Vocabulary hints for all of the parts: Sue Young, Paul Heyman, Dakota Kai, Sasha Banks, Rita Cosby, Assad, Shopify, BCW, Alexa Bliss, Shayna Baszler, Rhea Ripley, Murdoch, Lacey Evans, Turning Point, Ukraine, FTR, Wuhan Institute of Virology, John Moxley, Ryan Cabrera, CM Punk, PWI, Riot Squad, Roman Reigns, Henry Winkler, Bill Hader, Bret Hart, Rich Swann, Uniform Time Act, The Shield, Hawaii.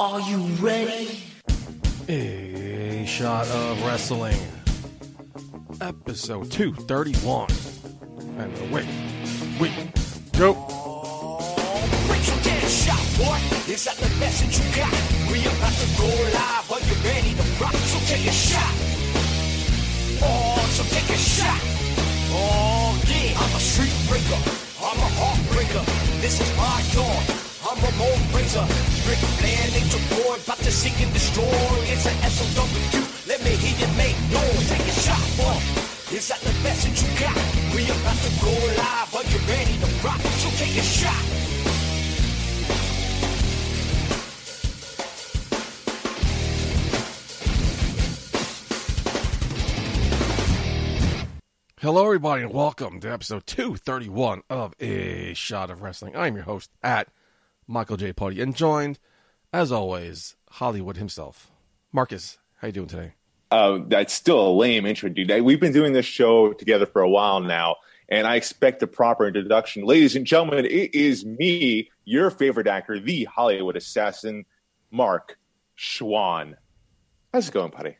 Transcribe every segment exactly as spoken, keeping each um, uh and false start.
Are you ready? A Shot of Wrestling, episode two thirty-one. And the way we go. Oh, break some damn shot, boy. Is that the message you got? We about to go live. Are you ready to rock? So take a shot. Oh, so take a shot. Oh, yeah. I'm a street breaker. I'm a heartbreaker. This is my dawn. I'm a Roman Reigns, Rick Flair, Nature Boy, about to seek and destroy. It's an S O W, let me hear you make noise. Take a shot, boy, is that the message you got? We about to go live, are you ready to rock? So take a shot. Hello, everybody, and welcome to episode two thirty-one of A Shot of Wrestling. I'm your host, at Michael J. Puddy, and joined, as always, Hollywood himself. Marcus, how you doing today? Uh, that's still a lame intro, dude. We've been doing this show together for a while now, and I expect a proper introduction. Ladies and gentlemen, it is me, your favorite actor, the Hollywood assassin, Mark Schwan. How's it going, Puddy?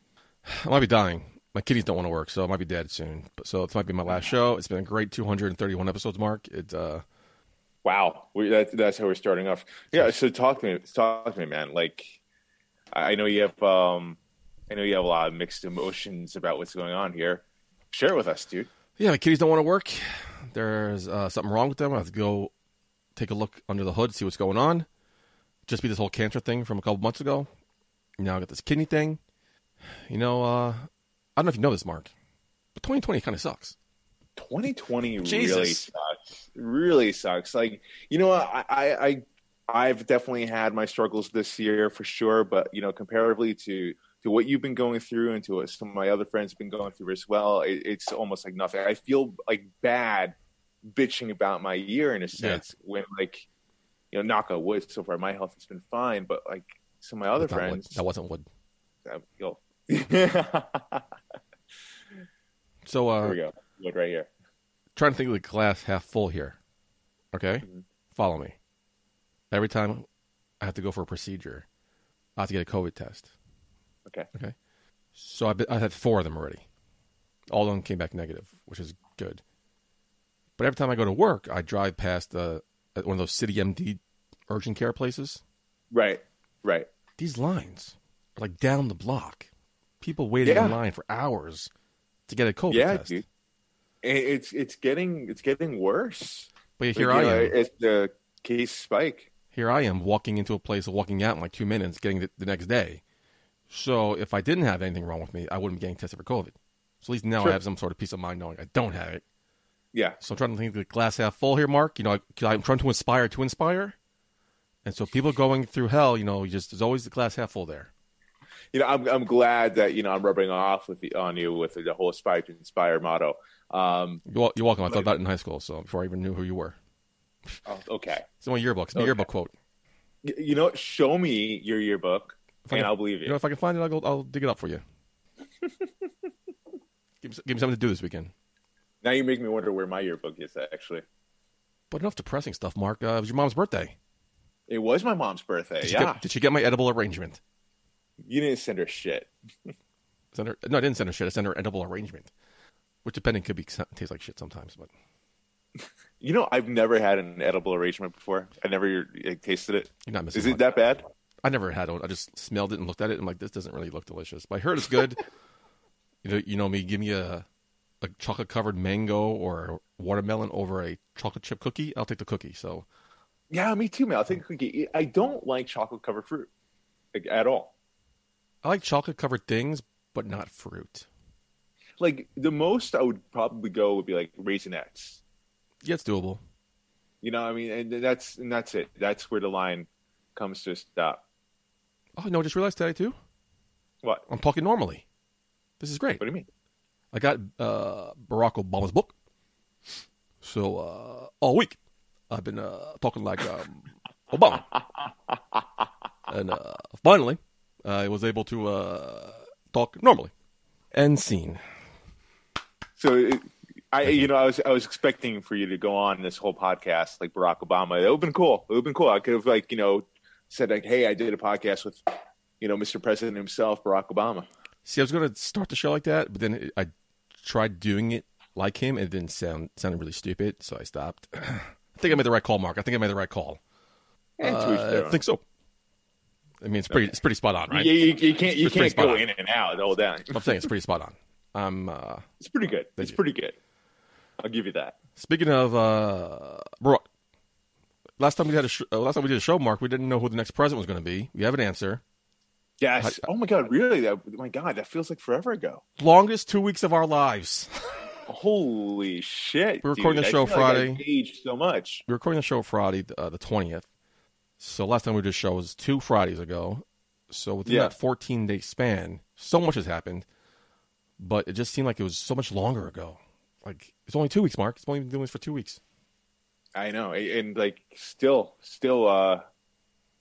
I might be dying. My kidneys don't want to work, so I might be dead soon. So this might be my last show. It's been a great two hundred thirty-one episodes, Mark. It's, uh... Wow, we, that, that's how we're starting off. Yeah, so talk to me, talk to me, man. Like, I know you have, um, I know you have a lot of mixed emotions about what's going on here. Share it with us, dude. Yeah, my kiddies don't want to work. There's uh, something wrong with them. I have to go take a look under the hood, see what's going on. Just be this whole cancer thing from a couple months ago. Now I got this kidney thing. You know, uh, I don't know if you know this, Mark, but twenty twenty kind of sucks. twenty twenty Jesus. really sucks. Really sucks. Like, you know, I, I, I've definitely had my struggles this year for sure. But, you know, comparatively to, to what you've been going through and to what some of my other friends have been going through as well, it, it's almost like nothing. I feel like bad bitching about my year in a sense yeah. when, like, you know, knock on wood, so far my health has been fine. But, like, some of my other That's friends. That wasn't wood. That, yo. so, uh. Here we go. Wood right here. Trying to think of the glass half full here. Okay? Mm-hmm. Follow me. Every time I have to go for a procedure, I have to get a COVID test. Okay. Okay. So I've, been, I've had four of them already. All of them came back negative, which is good. But every time I go to work, I drive past uh, one of those City M D urgent care places. Right. Right. These lines are like down the block. People waiting yeah. in line for hours to get a COVID yeah, test. Dude. It's it's getting it's getting worse. But here like, I am. Know, it's the case spike. Here I am walking into a place and walking out in like two minutes, getting the, the next day. So if I didn't have anything wrong with me, I wouldn't be getting tested for COVID. So at least now sure. I have some sort of peace of mind knowing I don't have it. Yeah. So I'm trying to think of the glass half full here, Mark. You know, I, I'm trying to inspire to inspire. And so people going through hell, you know, you just there's always the glass half full there. You know, I'm I'm glad that you know I'm rubbing off with the, on you with the whole "Inspire to Inspire" motto. Um, you're welcome. I thought that in high school, so before I even knew who you were. Oh, okay. It's in my yearbook. It's my okay. yearbook quote. You know, show me your yearbook, if and can, I'll believe it. You know, if I can find it, I'll go, I'll dig it up for you. give, me, give me something to do this weekend. Now you make me wonder where my yearbook is, actually. But enough depressing stuff, Mark. Uh, it was your mom's birthday. It was my mom's birthday. Did yeah. Get, did she get my edible arrangement? You didn't send her shit. send her, no, I didn't send her shit. I sent her edible arrangement, which depending could be taste like shit sometimes. But you know, I've never had an edible arrangement before. I never like, tasted it. You're not missing. Is it that bad? I never had one. I just smelled it and looked at it. I'm like, this doesn't really look delicious. But I heard it's good. you know, you know me. Give me a a chocolate covered mango or watermelon over a chocolate chip cookie. I'll take the cookie. So yeah, me too, man. I'll take a cookie. I don't like chocolate covered fruit like, at all. I like chocolate-covered things, but not fruit. Like, the most I would probably go would be, like, Raisinets. Yeah, it's doable. You know what I mean? And that's and that's it. That's where the line comes to a stop. Oh, no, I just realized today, too. What? I'm talking normally. This is great. What do you mean? I got uh, Barack Obama's book. So, uh, all week, I've been uh, talking like um, Obama. and uh, finally... Uh, I was able to uh, talk normally. End scene. So, I you know, I was I was expecting for you to go on this whole podcast like Barack Obama. It would have been cool. It would have been cool. I could have, like, you know, said, like, hey, I did a podcast with, you know, Mister President himself, Barack Obama. See, I was going to start the show like that, but then I tried doing it like him, and it didn't sound sounded really stupid, so I stopped. I think I made the right call, Mark. I think I made the right call. Uh, I think so. I mean, it's pretty okay. It's pretty spot on, right? Yeah, you, you can't, you can't go on. in and out all down. I'm saying it's pretty spot on. I'm, uh, it's pretty good. It's you. pretty good. I'll give you that. Speaking of uh, Barack, last time we had a sh- uh, last time we did a show, Mark, we didn't know who the next president was going to be. We have an answer. Yes. How, oh my God, really? That, oh my God, that feels like forever ago. Longest two weeks of our lives. Holy shit! We're recording dude. the show I feel Friday. Like I've aged so much. We're recording the show Friday, uh, the twentieth. So last time we did a show was two Fridays ago. So within yeah. that fourteen-day span, so much has happened. But it just seemed like it was so much longer ago. Like, it's only two weeks, Mark. It's only been doing this for two weeks. I know. And, like, still, still, uh,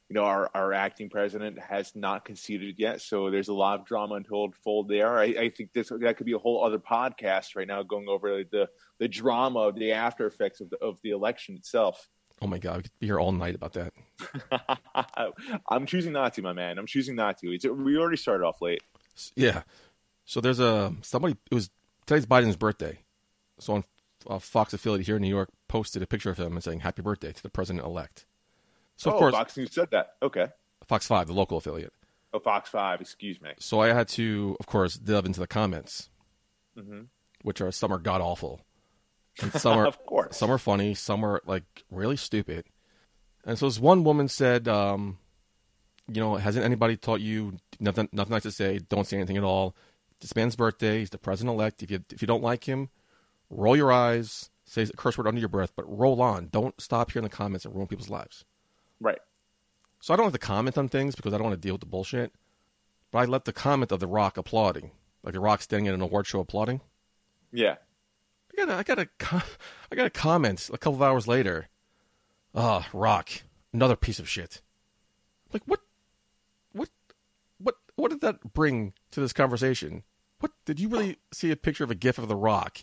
you know, our, our acting president has not conceded yet. So there's a lot of drama unfold there. I, I think this that could be a whole other podcast right now going over the, the drama of the after effects of the, of the election itself. Oh, my God. We could be here all night about that. I'm choosing not to, my man. I'm choosing not to. It's, we already started off late. Yeah. So there's a somebody. It was today's Biden's birthday. So on a Fox affiliate here in New York posted a picture of him and saying "Happy birthday" to the president-elect. So oh, of course, Fox News said that. Okay. Fox five, the local affiliate. Oh, Fox five. Excuse me. So I had to, of course, delve into the comments, mm-hmm. which are some are god awful, and some are of course some are funny, some are like really stupid. And so this one woman said, um, "You know, hasn't anybody taught you nothing? Nothing nice to say. Don't say anything at all. This man's birthday. He's the president-elect. If you if you don't like him, roll your eyes, say a curse word under your breath, but roll on. Don't stop here in the comments and ruin people's lives." Right. So I don't like to comment on things because I don't want to deal with the bullshit. But I let the comment of The Rock applauding, like The Rock standing at an award show applauding. Yeah. I got a, I got a, I got a comment a couple of hours later. Ah, oh, Rock, another piece of shit. Like what? What did that bring to this conversation? What did you really see a picture of a GIF of The Rock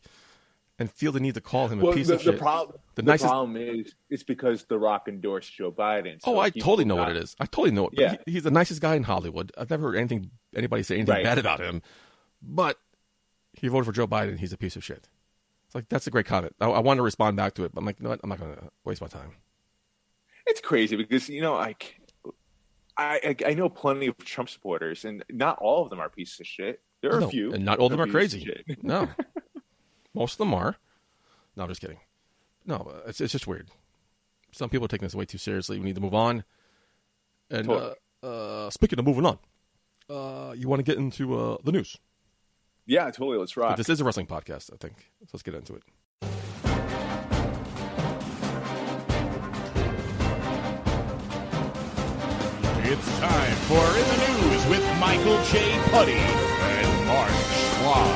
and feel the need to call him well, a piece the, of the shit? Prob- the the nicest... problem is it's because The Rock endorsed Joe Biden. So oh, I totally know not... what it is. I totally know it. Yeah. He, he's the nicest guy in Hollywood. I've never heard anything anybody say anything right. bad about him. But he voted for Joe Biden. He's a piece of shit. It's like that's a great comment. I, I want to respond back to it, but I'm like, you know what? I'm not going to waste my time. It's crazy because you know, like. I, I know plenty of Trump supporters, and not all of them are pieces of shit. There are no, a few. And not all of them are crazy. No. Most of them are. No, I'm just kidding. No, it's it's just weird. Some people are taking this way too seriously. We need to move on. And totally. uh, uh, speaking of moving on, uh, you want to get into uh, the news? Yeah, totally. Let's rock. But this is a wrestling podcast, I think. So let's get into it. It's time for In the News with Michael J. Putty and Mark Schwan.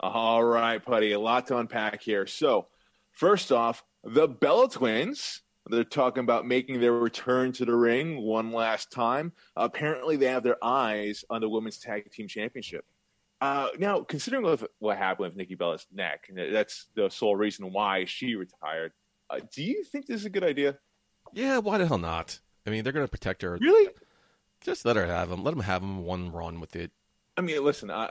All right, Putty, a lot to unpack here. So, first off, the Bella Twins, they're talking about making their return to the ring one last time. Apparently, they have their eyes on the Women's Tag Team Championship. Uh, now, considering what, what happened with Nikki Bella's neck, and that's the sole reason why she retired, uh, do you think this is a good idea? Yeah, why the hell not? I mean, they're going to protect her. Really? Just let her have them. Let them have them one run with it. I mean, listen, I,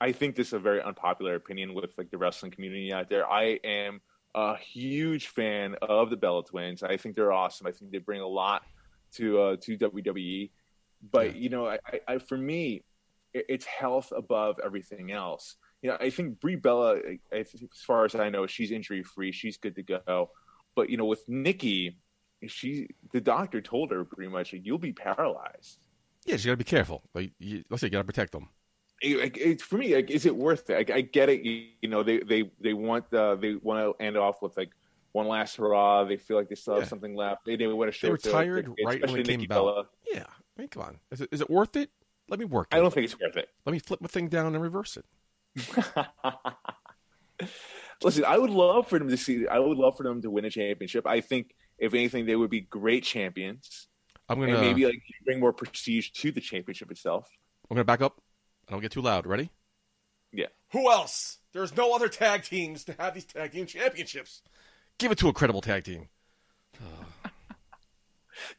I think this is a very unpopular opinion with like the wrestling community out there. I am a huge fan of the Bella Twins. I think they're awesome. I think they bring a lot to uh, to W W E. But, yeah. you know, I, I, for me, it, it's health above everything else. You know, I think Brie Bella, I, as far as I know, she's injury-free. She's good to go. But, you know, with Nikki... She, the doctor told her pretty much, like, you'll be paralyzed. Yeah, you got to be careful. Like, you, let's say you got to protect them. It, it, for me, like, is it worth it? I, I get it. You, you know, they they they want uh, they want to end off with like one last hurrah. They feel like they still have yeah. something left. They didn't want to show. They were tired like, right when it came about. Yeah, I mean, come on. Is it, is it worth it? Let me work. I don't it. think it's worth it. Let me flip my thing down and reverse it. Listen, I would love for them to see. I would love for them to win a championship. I think. If anything, they would be great champions. I'm gonna and maybe like bring more prestige to the championship itself. I'm gonna back up. I don't get too loud. Ready? Yeah. Who else? There's no other tag teams to have these tag team championships. Give it to a credible tag team. Oh.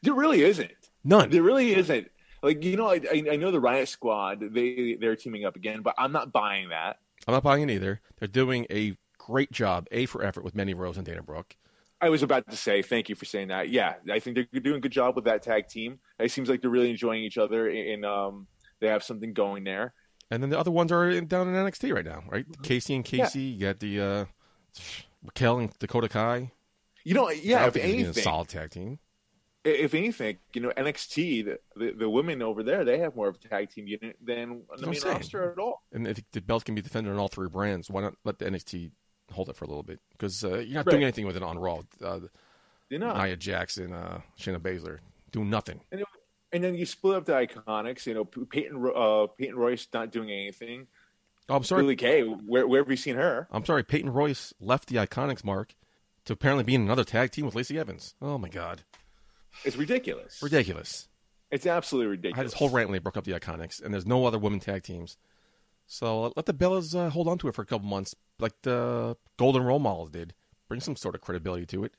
There really isn't. None. There really isn't. Like, you know, I I know the Riot Squad, they, they're teaming up again, but I'm not buying that. I'm not buying it either. They're doing a great job, A for effort, with Mandy Rose and Dana Brooke. I was about to say, thank you for saying that. Yeah, I think they're doing a good job with that tag team. It seems like they're really enjoying each other, and um, they have something going there. And then the other ones are down in N X T right now, right? Mm-hmm. Casey and Casey. Yeah. You got the uh, Raquel and Dakota Kai. You know, yeah, if anything, a solid tag team. If anything, you know, N X T, the, the, the women over there, they have more of a tag team unit than the main roster at all. And if the belt can be defended on all three brands, why not let the N X T hold it for a little bit? Because uh, you're not right. doing anything with it on Raw. Uh, you're not. Nia Jackson, uh, Shayna Baszler, do nothing. And it, And then you split up the Iconics, you know, Peyton, uh, Peyton Royce not doing anything. Oh, I'm sorry. Billie Kay, where, where have you seen her? I'm sorry. Peyton Royce left the Iconics, Mark, to apparently be in another tag team with Lacey Evans. Oh, my God. It's ridiculous. Ridiculous. It's absolutely ridiculous. I had this whole rant when they broke up the Iconics, and there's no other women tag teams. So let the Bellas uh, hold on to it for a couple months, like the Golden Role Models did. Bring some sort of credibility to it.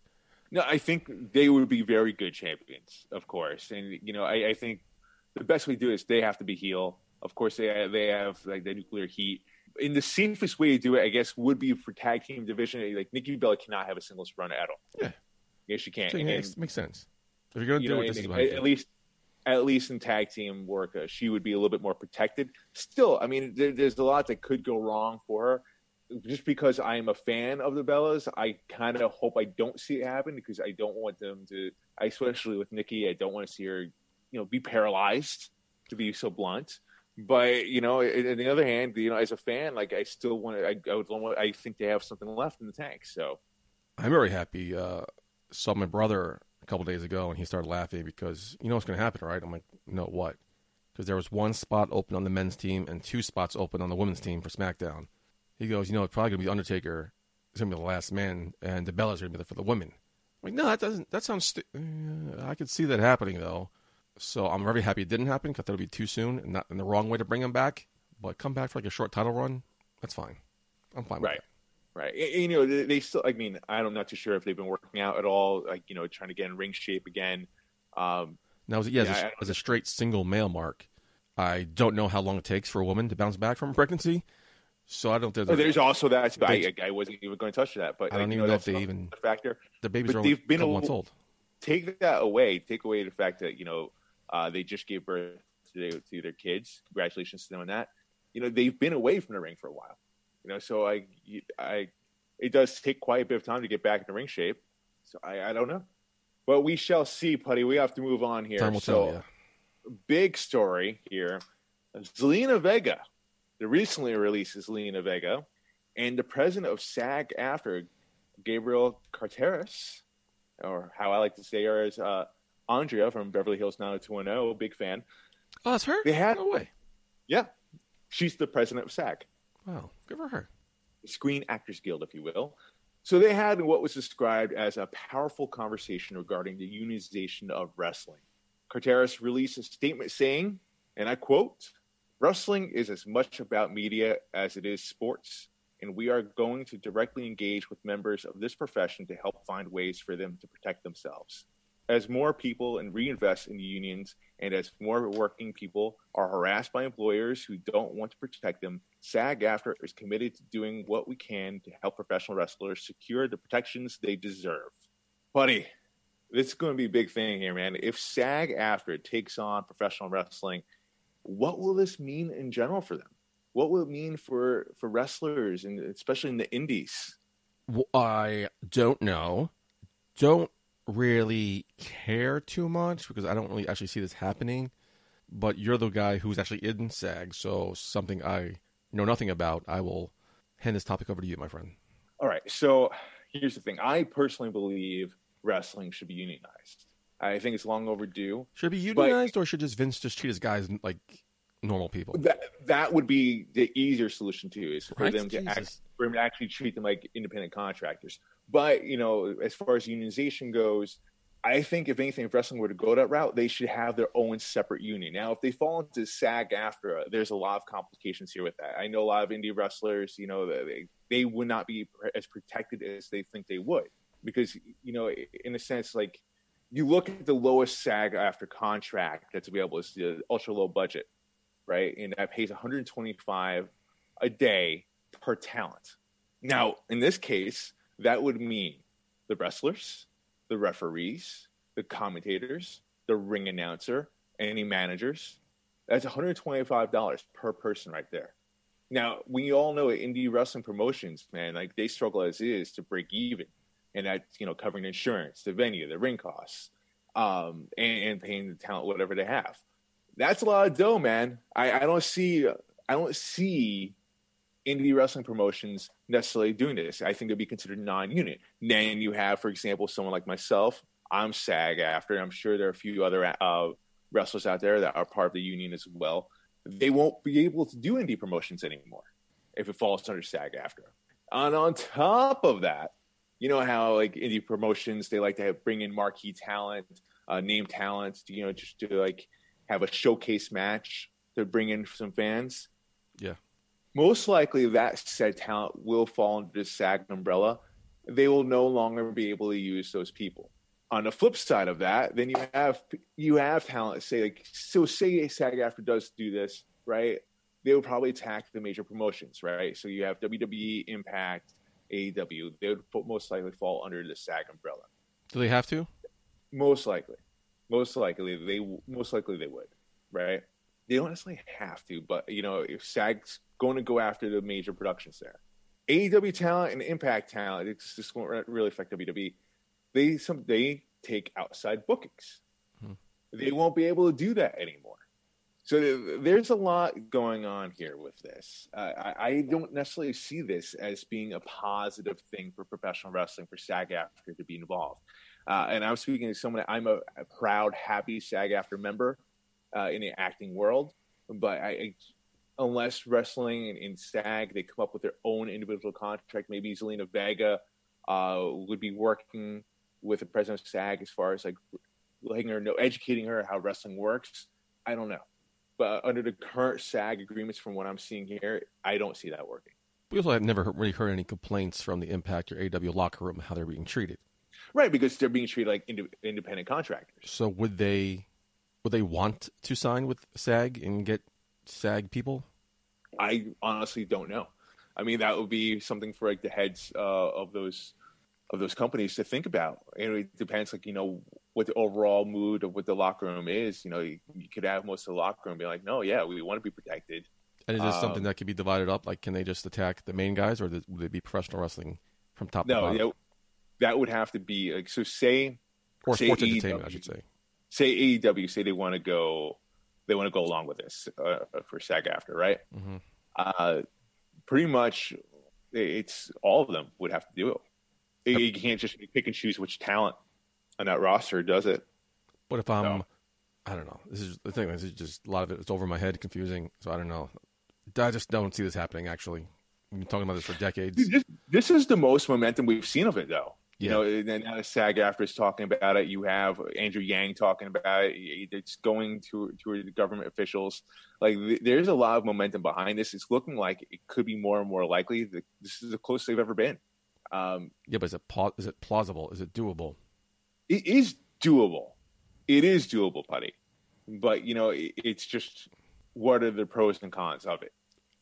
No, I think they would be very good champions, of course. And, you know, I, I think the best way to do it is they have to be heel. Of course, they they have, like, the nuclear heat. And the safest way to do it, I guess, would be for tag team division. Like, Nikki Bella cannot have a singles run at all. Yeah. Yes, she can't. So, yeah, it makes sense. If you're going to you do know, it, this is at, at least, at least in tag team work, uh, she would be a little bit more protected. Still, I mean, there, there's a lot that could go wrong for her. Just because I am a fan of the Bellas, I kind of hope I don't see it happen because I don't want them to, especially with Nikki, I don't want to see her, you know, be paralyzed, to be so blunt. But, you know, on the other hand, you know, as a fan, like, I still want to, I, I would want, I think they have something left in the tank. So I'm very happy. Uh, saw my brother a couple days ago and he started laughing because, you know, what's going to happen, right? I'm like, no, what? Because there was one spot open on the men's team and two spots open on the women's team for SmackDown. He goes, you know, it's probably going to be Undertaker. It's going to be the last man, and the Bellas are going to be there for the women. I'm like, no, that doesn't. That sounds. Stu- uh, I could see that happening though. So I'm very happy it didn't happen because that would be too soon and not in the wrong way to bring him back. But come back for like a short title run, that's fine. I'm fine with that. Right, right. You know, they still. I mean, I'm not too sure if they've been working out at all. Like, you know, trying to get in ring shape again. Um, now, as, yeah, yeah, as, a, as a straight single male, Mark, I don't know how long it takes for a woman to bounce back from pregnancy. So I don't think there's, oh, there's also that. They, I, I wasn't even going to touch that, but I don't like, even you know, know if they even factor the babies but are they've been a couple months old. Take that away. Take away the fact that, you know, uh, they just gave birth to, to their kids. Congratulations to them on that. You know, they've been away from the ring for a while. You know, so I, I, it does take quite a bit of time to get back in the ring shape. So I, I don't know, but we shall see, Putty. We have to move on here. Time will so tell, yeah. Big story here, Zelina Vega. The recently released is Zelina Vega, and the president of SAG-AFTRA, Gabriel Carteris, or how I like to say her is uh, Andrea from Beverly Hills nine oh two one oh, big fan. Oh, that's her? They had, no way. Yeah. She's the president of SAG. Wow. Good for her. The Screen Actors Guild, if you will. So they had what was described as a powerful conversation regarding the unionization of wrestling. Carteris released a statement saying, and I quote, "Wrestling is as much about media as it is sports, and we are going to directly engage with members of this profession to help find ways for them to protect themselves. As more people and reinvest in the unions, and as more working people are harassed by employers who don't want to protect them, SAG-AFTRA is committed to doing what we can to help professional wrestlers secure the protections they deserve." Buddy, this is going to be a big thing here, man. If SAG-AFTRA takes on professional wrestling, what will this mean in general for them? What will it mean for, for wrestlers, and especially in the indies? Well, I don't know. Don't really care too much because I don't really actually see this happening. But you're the guy who's actually in SAG, so something I know nothing about. I will hand this topic over to you, my friend. All right. So here's the thing. I personally believe wrestling should be unionized. I think it's long overdue. Should it be unionized, but, or should just Vince just treat his guys like normal people? That that would be the easier solution too, is for right? them to act, for him to actually treat them like independent contractors. But you know, as far as unionization goes, I think if anything, if wrestling were to go that route, they should have their own separate union. Now, if they fall into SAG-AFTRA, there's a lot of complications here with that. I know a lot of indie wrestlers, you know, they they would not be as protected as they think they would because you know, in a sense, like. you look at the lowest SAG after contract that's available is the ultra low budget, right? And that pays one hundred twenty-five a day per talent. Now, in this case, that would mean the wrestlers, the referees, the commentators, the ring announcer, any managers. That's one hundred twenty-five dollars per person right there. Now, we all know indie wrestling promotions, man, like they struggle as is to break even. And that's, you know, covering insurance, the venue, the ring costs, um, and, and paying the talent whatever they have. That's a lot of dough, man. I, I don't see I don't see indie wrestling promotions necessarily doing this. I think it'd be considered non-unit. Then you have, for example, someone like myself. I'm SAG-AFTRA. I'm sure there are a few other uh, wrestlers out there that are part of the union as well. They won't be able to do indie promotions anymore if it falls under SAG-AFTRA. And on top of that, you know how like indie promotions, they like to have, bring in marquee talent, uh, name talent, you know, just to like have a showcase match to bring in some fans. Yeah. Most likely that said talent will fall under the SAG umbrella. They will no longer be able to use those people. On the flip side of that, then you have you have talent. Say like so, say SAG-AFTRA does do this, right? They would probably attack the major promotions, right? So you have W W E, Impact, A E W. They would most likely fall under the SAG umbrella. Do they have to? Most likely, most likely they most likely they would, right? They don't necessarily have to, but you know, if SAG's going to go after the major productions there, A E W talent and Impact talent, it's just won't really affect W W E. They some they take outside bookings. Hmm. They won't be able to do that anymore. So th- there's a lot going on here with this. Uh, I, I don't necessarily see this as being a positive thing for professional wrestling for SAG-AFTRA to be involved. Uh, and I'm speaking as someone, I'm a, a proud, happy SAG-AFTRA member uh, in the acting world. But I, I, unless wrestling and, and SAG, they come up with their own individual contract. Maybe Zelina Vega uh, would be working with the president of SAG as far as like letting her know, educating her how wrestling works. I don't know. But under the current SAG agreements from what I'm seeing here, I don't see that working. We also have never heard, really heard any complaints from the Impact or A E W locker room, how they're being treated. Right, because they're being treated like ind- independent contractors. So would they would they want to sign with SAG and get SAG people? I honestly don't know. I mean, that would be something for like the heads uh, of those of those companies to think about. And it depends, like, you know, what the overall mood of what the locker room is. You know, you, you could have most of the locker room be like, no, yeah, we want to be protected. And is this um, something that could be divided up? Like, can they just attack the main guys, or would it be professional wrestling from top no, to bottom? No, that would have to be, like, so say... Or say sports A E W, entertainment, I should say. Say A E W, say they want to go, they want to go along with this uh, for SAG-AFTRA, right? Mm-hmm. Uh, pretty much, it's all of them would have to do it. You can't just pick and choose which talent on that roster does it. But if I'm, no. I don't know. This is the thing. This is just a lot of it. It's over my head, confusing. So I don't know. I just don't see this happening. Actually, we've been talking about this for decades. Dude, this, this is the most momentum we've seen of it, though. Yeah. You know, and now SAG-AFTRA is talking about it. You have Andrew Yang talking about it. It's going to to the government officials. Like, there's a lot of momentum behind this. It's looking like it could be more and more likely. This is the closest they've ever been. Um, yeah, but is it pa- is it plausible? Is it doable? It is doable. It is doable, buddy. But you know, it, it's just what are the pros and cons of it?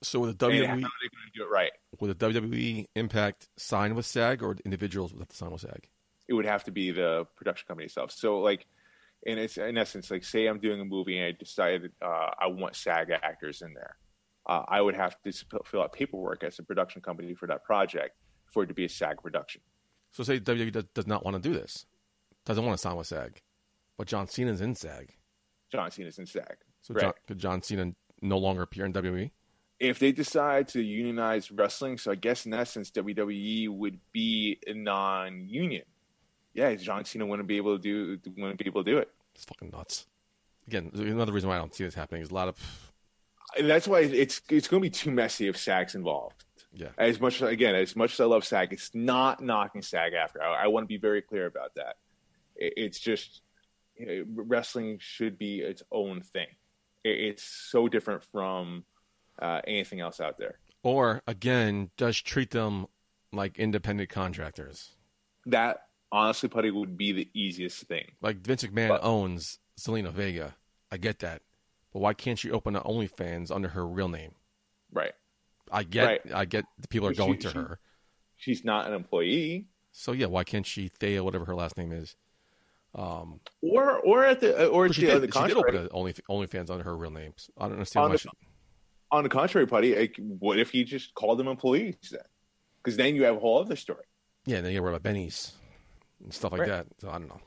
So with the W W E, and how are they going to do it right? Would the W W E Impact sign with SAG, or individuals would have to sign with SAG? It would have to be the production company itself. So, like, and it's in essence, like, say I'm doing a movie and I decided uh, I want SAG actors in there. Uh, I would have to fill out paperwork as a production company for that project, for it to be a SAG production. So say W W E does, does not want to do this, doesn't want to sign with SAG, but John Cena's in SAG. John Cena's in SAG. So right. John, could John Cena no longer appear in W W E? If they decide to unionize wrestling, so I guess in essence W W E would be a non-union. Yeah, John Cena wouldn't be able to do wouldn't be able to do it. It's fucking nuts. Again, another reason why I don't see this happening is a lot of. And that's why it's it's going to be too messy if SAG's involved. Yeah. As much as, again, as much as I love SAG, it's not knocking SAG-AFTRA. I, I want to be very clear about that. It, it's just it, wrestling should be its own thing. It, it's so different from uh, anything else out there. Or again, just treat them like independent contractors. That honestly probably would be the easiest thing. Like, Vince McMahon but, owns Zelina Vega. I get that. But why can't she open an OnlyFans under her real name? Right. I get right. I get the people are she, going to she, her. She's not an employee. So, yeah, why can't she, Thea, whatever her last name is? Um, or or at the or she, the, did, the she contrary, did open only OnlyFans under her real names. I don't understand why the, she. On the contrary, buddy, like, what if you just called them employees then? Because then you have a whole other story. Yeah, and then you worry about Benny's and stuff like right. that. So I don't know.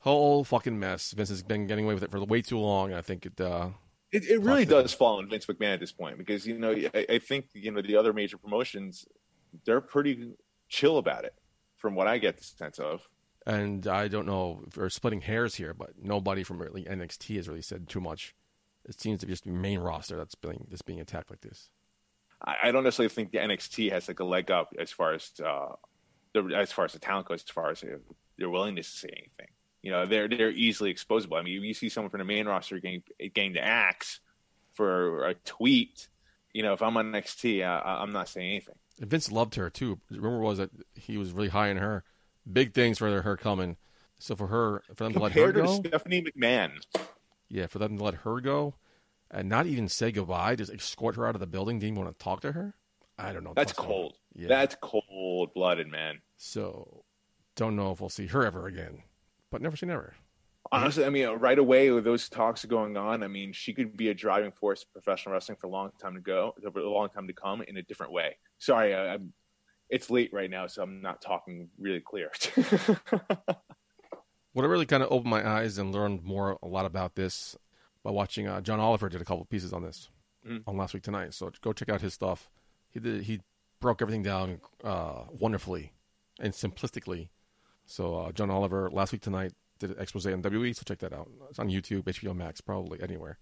Whole fucking mess. Vince has been getting away with it for way too long. I think it. Uh, it it really does him. fall on Vince McMahon at this point because you know I, I think you know the other major promotions, they're pretty chill about it, from what I get the sense of. And I don't know if we're splitting hairs here, but nobody from really N X T has really said too much. It seems to be just the main roster that's being that's being attacked like this. I, I don't necessarily think the N X T has like a leg up as far as uh, the, as far as the talent goes, as far as their, their willingness to say anything. You know, they're they're easily exposable. I mean, you see someone from the main roster getting getting the axe for a tweet. You know, if I'm on N X T, I, I'm not saying anything. And Vince loved her too. Rumor was that he was really high on her. Big things for her coming. So for her, for them Compared to let her go. To Stephanie McMahon. Yeah, for them to let her go and not even say goodbye, just escort her out of the building, didn't even want to talk to her. I don't know. That's cold. Yeah. That's cold-blooded, man. So don't know if we'll see her ever again, but never say never. Honestly, I mean, right away with those talks going on, I mean, she could be a driving force in professional wrestling for a long time to go, for a long time to come in a different way. Sorry, I, I'm... It's late right now, so I'm not talking really clear. What I really kind of opened my eyes and learned more a lot about this by watching uh, John Oliver did a couple of pieces on this mm. on Last Week Tonight. So go check out his stuff. He did, he broke everything down uh, wonderfully and simplistically. So uh, John Oliver Last Week Tonight did an expose on W W E. So check that out. It's on YouTube, H B O Max, probably anywhere.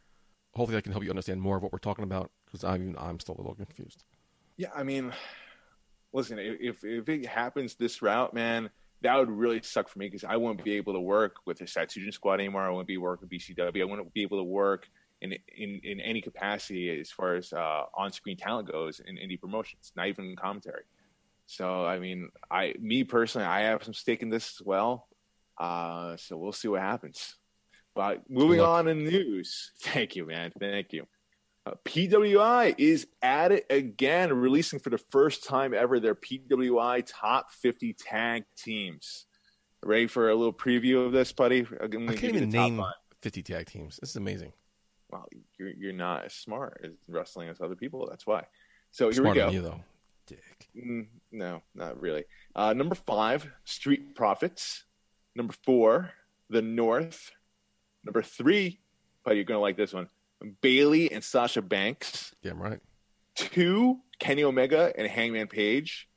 Hopefully, I can help you understand more of what we're talking about because I'm I'm still a little confused. Yeah, I mean. Listen, if if it happens this route, man, that would really suck for me because I wouldn't be able to work with the Satsujin Squad anymore. I wouldn't be working with B C W. I wouldn't be able to work in in, in any capacity as far as uh, on-screen talent goes in indie promotions, not even commentary. So, I mean, I me personally, I have some stake in this as well. Uh, so we'll see what happens. But moving Look. on in news. Thank you, man. Thank you. Uh, P W I is at it again, releasing for the first time ever their P W I Top fifty Tag Teams. Ready for a little preview of this, buddy? I can't even name five. fifty tag teams. This is amazing. Well, you're, you're not as smart as wrestling as other people. That's why. So here Smarter we go. Than you, though. Dick. Mm, no, not really. Uh, number five, Street Profits. Number four, The North. Number three, buddy, you're going to like this one. Bailey and Sasha Banks. Damn right. Two, Kenny Omega and Hangman Page.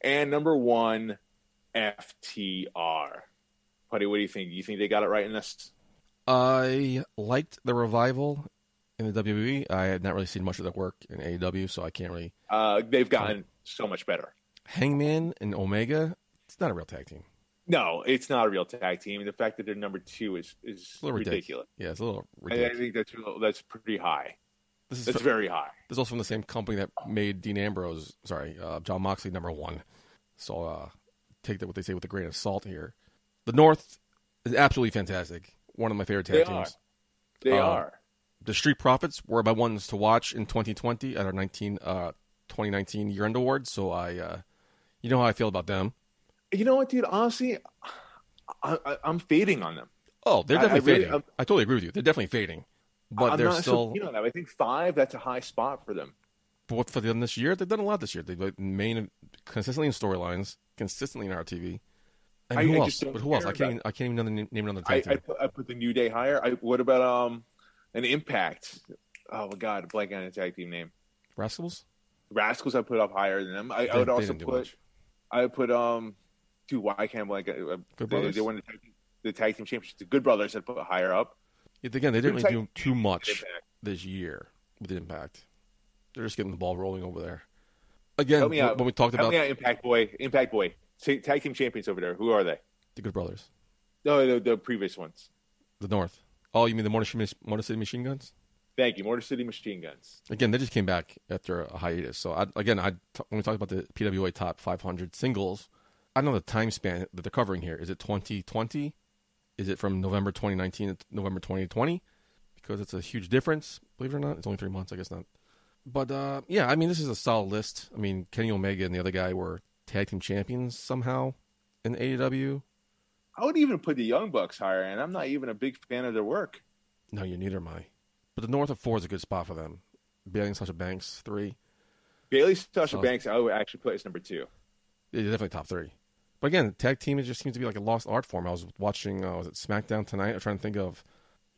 And number one, F T R. Putty, what do you think? Do you think they got it right in this? I liked the revival in the W W E. I had not really seen much of their work in A E W, so I can't really... Uh, they've gotten so much better. Hangman and Omega, it's not a real tag team. No, it's not a real tag team. The fact that they're number two is, is ridiculous. ridiculous. Yeah, it's a little ridiculous. I, I think that's that's pretty high. This is that's for, very high. This is also from the same company that made Dean Ambrose, sorry, uh, John Moxley number one. So uh, take that what they say with a grain of salt here. The North is absolutely fantastic. One of my favorite tag they teams. Are. They uh, are. The Street Profits were my ones to watch in twenty twenty at our nineteen, uh, twenty nineteen year-end awards. So I, uh, you know how I feel about them. You know what, dude? Honestly, I, I, I'm fading on them. Oh, they're definitely I, I fading. Really, I totally agree with you. They're definitely fading, but I'm they're not still. So keen on that. I think five—that's a high spot for them. But for them this year, they've done a lot this year. They've main consistently in storylines, consistently in R T V. And I, who I else? But who else? I can't. Even, I can't even name another tag team. I, I, put, I put the New Day higher. I, what about um, an Impact? Oh my God, blank on a tag team name. Rascals. Rascals, I put up higher than them. I, they, I would also put. Much. I put um. Dude, why can't like uh, they, they won the tag, team, the tag team championship? The Good Brothers had put higher up. Yet again, they didn't really do too much this year with Impact. They're just getting the ball rolling over there. Again, help me out. When we talked help about me out, Impact Boy, Impact Boy, tag team champions over there. Who are they? The Good Brothers. No, the, the previous ones. The North. Oh, you mean the Motor, Motor City Machine Guns? Thank you, Motor City Machine Guns. Again, they just came back after a hiatus. So I, again, I when we talked about the P W A Top five hundred singles. I don't know the time span that they're covering here. Is it twenty twenty? Is it from November twenty nineteen to November twenty twenty? Because it's a huge difference, believe it or not. It's only three months, I guess not. But, uh, yeah, I mean, this is a solid list. I mean, Kenny Omega and the other guy were tag team champions somehow in A E W. I would even put the Young Bucks higher, and I'm not even a big fan of their work. No, you neither am I. But the North of four is a good spot for them. Bailey and Sasha Banks, three. Bailey, Sasha uh, Banks, I would actually put as number two. Yeah, definitely top three. But, again, tag team, it just seems to be like a lost art form. I was watching, uh, was it SmackDown tonight? I'm trying to think of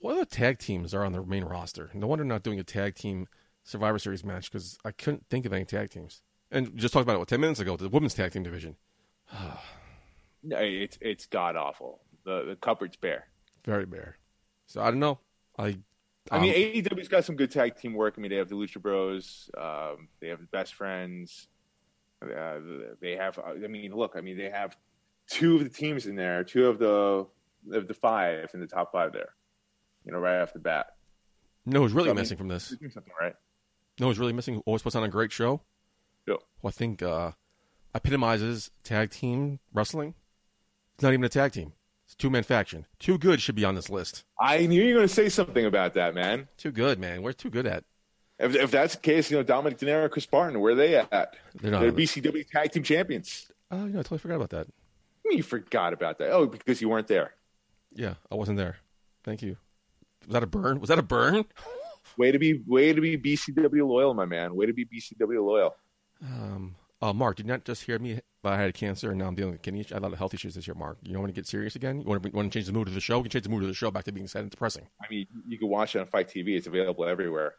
what other tag teams are on the main roster. No wonder not doing a tag team Survivor Series match, because I couldn't think of any tag teams. And just talked about it, what, ten minutes ago, the women's tag team division. No, it's it's god-awful. The the cupboard's bare. Very bare. So, I don't know. I I um, mean, A E W's got some good tag team work. I mean, they have the Lucha Bros. Um, they have the Best Friends. Uh, they have, I mean, look, I mean, they have two of the teams in there, two of the of the five in the top five there, you know, right off the bat. No, who's really so, missing I mean, from this? Doing something right. No, who's really missing? Who always puts on a great show? Yeah. Well, I think uh, epitomizes tag team wrestling. It's not even a tag team. It's a two-man faction. Too Good should be on this list. I knew you were going to say something about that, man. Too Good, man. We're Too Good at. If, if that's the case, you know, Dominic De Niro, Chris Barton, where are they at? They're, not They're B C W Tag Team Champions. Oh, uh, you know, I totally forgot about that. What do you mean you forgot about that? Oh, because you weren't there. Yeah, I wasn't there. Thank you. Was that a burn? Was that a burn? way to be, way to be B C W loyal, my man. Way to be B C W loyal. Um, uh, Mark, did you not just hear me? But I had cancer, and now I'm dealing with kidney issues. I had a lot of health issues this year, Mark. You don't want to get serious again? You want to, want to change the mood of the show? We can change the mood of the show back to being sad and depressing. I mean, you can watch it on Fight T V. It's available everywhere.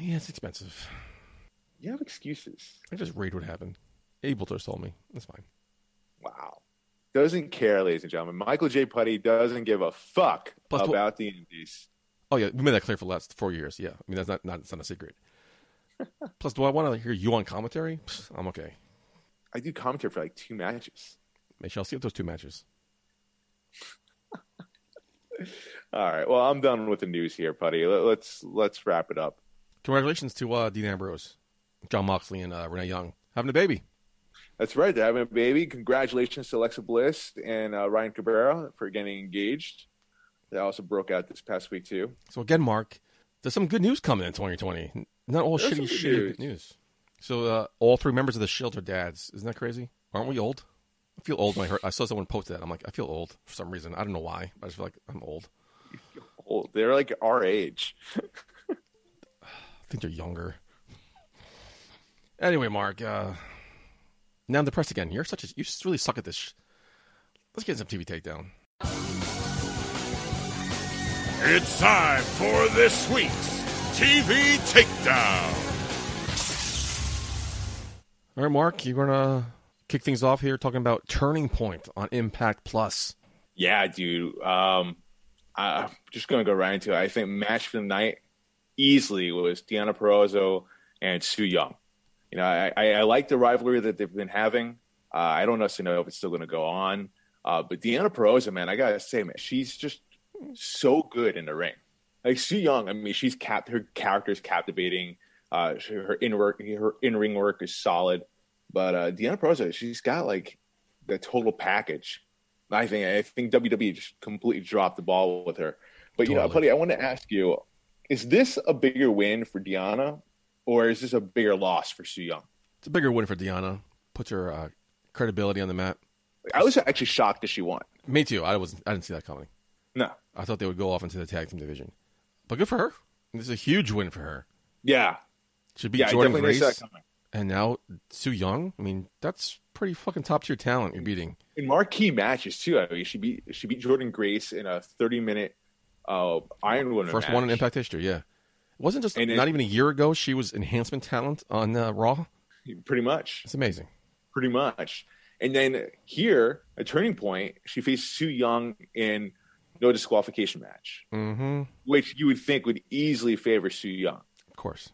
Yeah, it's expensive. You have excuses. I just read what happened. Ableton told me. That's fine. Wow. Doesn't care, ladies and gentlemen. Michael J. Putty doesn't give a fuck Plus, about the indies. Oh, yeah. We made that clear for the last four years. Yeah. I mean, that's not, not, it's not a secret. Plus, do I want to hear you on commentary? Psst, I'm okay. I do commentary for like two matches. They shall see those two matches. All right. Well, I'm done with the news here, Putty. Let's let's wrap it up. Congratulations to uh, Dean Ambrose, John Moxley, and uh, Renee Young having a baby. That's right. They're having a baby. Congratulations to Alexa Bliss and uh, Ryan Cabrera for getting engaged. They also broke out this past week too. So again, Mark, there's some good news coming in twenty twenty. Not all there's shitty, shitty news. Good news. So uh, all three members of the Shield are dads. Isn't that crazy? Aren't we old? I feel old when I heard. I saw someone post that. I'm like, I feel old for some reason. I don't know why. I just feel like I'm old. You feel old. They're like our age. I think they're younger. Anyway, Mark. Uh, now I'm depressed again. You're such a. You really suck at this. Sh- Let's get some T V takedown. It's time for this week's T V takedown. All right, Mark, you're going to kick things off here talking about Turning Point on Impact Plus. Yeah, dude. Um, I'm just going to go right into it. I think match for the night easily was Deonna Purrazzo and Sue Young. You know, I, I, I like the rivalry that they've been having. Uh, I don't necessarily know if it's still going to go on. Uh, but Deonna Purrazzo, man, I got to say, man, she's just so good in the ring. Like Sue Young, I mean, she's cap- her character's captivating. Uh, she, her in work, her in ring work is solid, but uh, Deonna Purrazzo, she's got like the total package. I think I think W W E just completely dropped the ball with her. But totally. You know, buddy, I want to ask you: is this a bigger win for Deonna, or is this a bigger loss for Sue Young? It's a bigger win for Deonna. Puts her uh, credibility on the map. I was actually shocked that she won. Me too. I was. I didn't see that coming. No, I thought they would go off into the tag team division. But good for her. This is a huge win for her. Yeah. Should be yeah, Jordan Grace, and now Sue Young. I mean, that's pretty fucking top tier talent you're beating in marquee matches too. I mean, she beat she beat Jordan Grace in a thirty minute uh, Iron Woman first match. One in Impact history. Yeah, it wasn't just and not it, even a year ago. She was enhancement talent on uh, Raw. Pretty much, it's amazing. Pretty much, and then here a Turning Point. She faced Sue Young in no disqualification match, mm-hmm. which you would think would easily favor Sue Young, of course.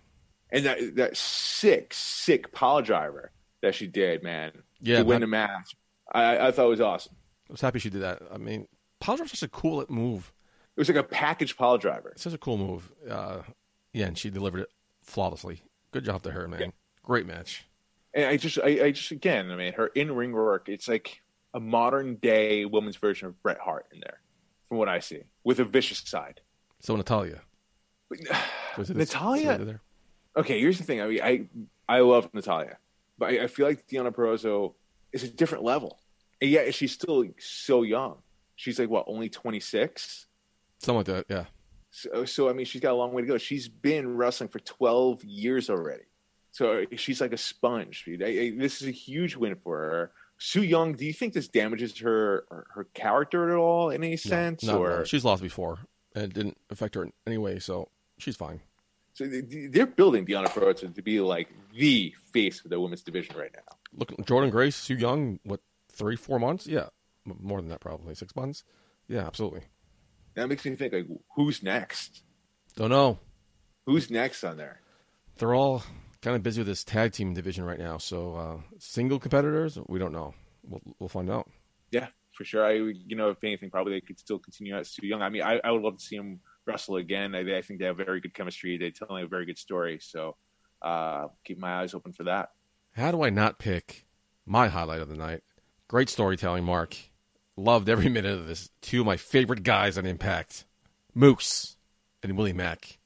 And that that sick, sick pile driver that she did, man, yeah, to win that, the match, I, I thought it was awesome. I was happy she did that. I mean, pile driver is such a cool move. It was like a package pile driver. It's such a cool move. Uh, yeah, and she delivered it flawlessly. Good job to her, man. Yeah. Great match. And I just, I, I just, again, I mean, her in-ring work, it's like a modern-day woman's version of Bret Hart in there, from what I see, with a vicious side. So Natalia. Was it Natalia? This, there? Okay, here's the thing. I mean, I I love Natalia, but I, I feel like Deonna Purrazzo is a different level. And yet, she's still so young. She's like, what, only twenty-six? Something like that, yeah. So, so, I mean, she's got a long way to go. She's been wrestling for twelve years already. So she's like a sponge. I, I, this is a huge win for her. Sue Young, do you think this damages her her, her character at all in any sense? No, no, or... no. She's lost before, and it didn't affect her in any way, so she's fine. So they're building Deonna Purrazzo to be like the face of the women's division right now. Look, Jordan Grace, Sue Young, what, three, four months? Yeah, more than that probably, six months? Yeah, absolutely. That makes me think, like, who's next? Don't know. Who's next on there? They're all kind of busy with this tag team division right now. So uh, single competitors, we don't know. We'll, we'll find out. Yeah, for sure. I, you know, if anything, probably they could still continue at Sue Young. I mean, I, I would love to see them wrestle again. I, I think they have very good chemistry. They're telling a very good story. So uh, keep my eyes open for that. How do I not pick my highlight of the night? Great storytelling, Mark. Loved every minute of this. Two of my favorite guys on Impact, Moose and Willie Mack.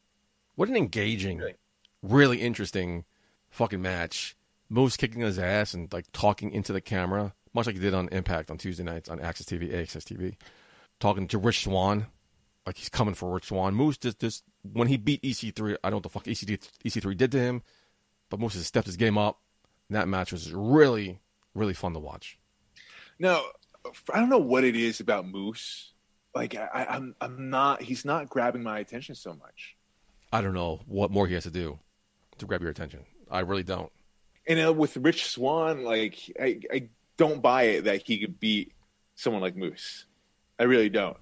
What an engaging, really, really interesting fucking match. Moose kicking his ass and like talking into the camera, much like he did on Impact on Tuesday nights on Access T V, A X S T V. Talking to Rich Swann, like he's coming for Rich Swann. Moose just, just when he beat E C three, I don't know what the fuck E C three did to him, but Moose has stepped his game up. And that match was really, really fun to watch. Now, I don't know what it is about Moose. Like I, I'm, I'm not. He's not grabbing my attention so much. I don't know what more he has to do to grab your attention. I really don't. And uh, with Rich Swann, like I, I don't buy it that he could beat someone like Moose. I really don't.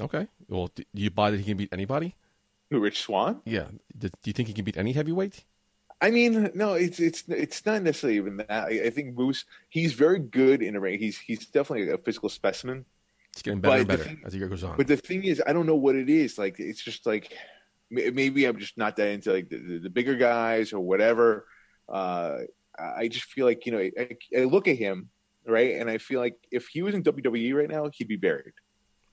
Okay. Well, do you buy that he can beat anybody? Who, Rich Swann? Yeah. Do, do you think he can beat any heavyweight? I mean, no, it's it's it's not necessarily even that. I, I think Moose, he's very good in a ring. He's he's definitely a physical specimen. It's getting better and better thing, as the year goes on. But the thing is, I don't know what it is. Like, it's just like maybe I'm just not that into like the, the bigger guys or whatever. Uh, I just feel like, you know, I, I look at him, right, and I feel like if he was in W W E right now, he'd be buried.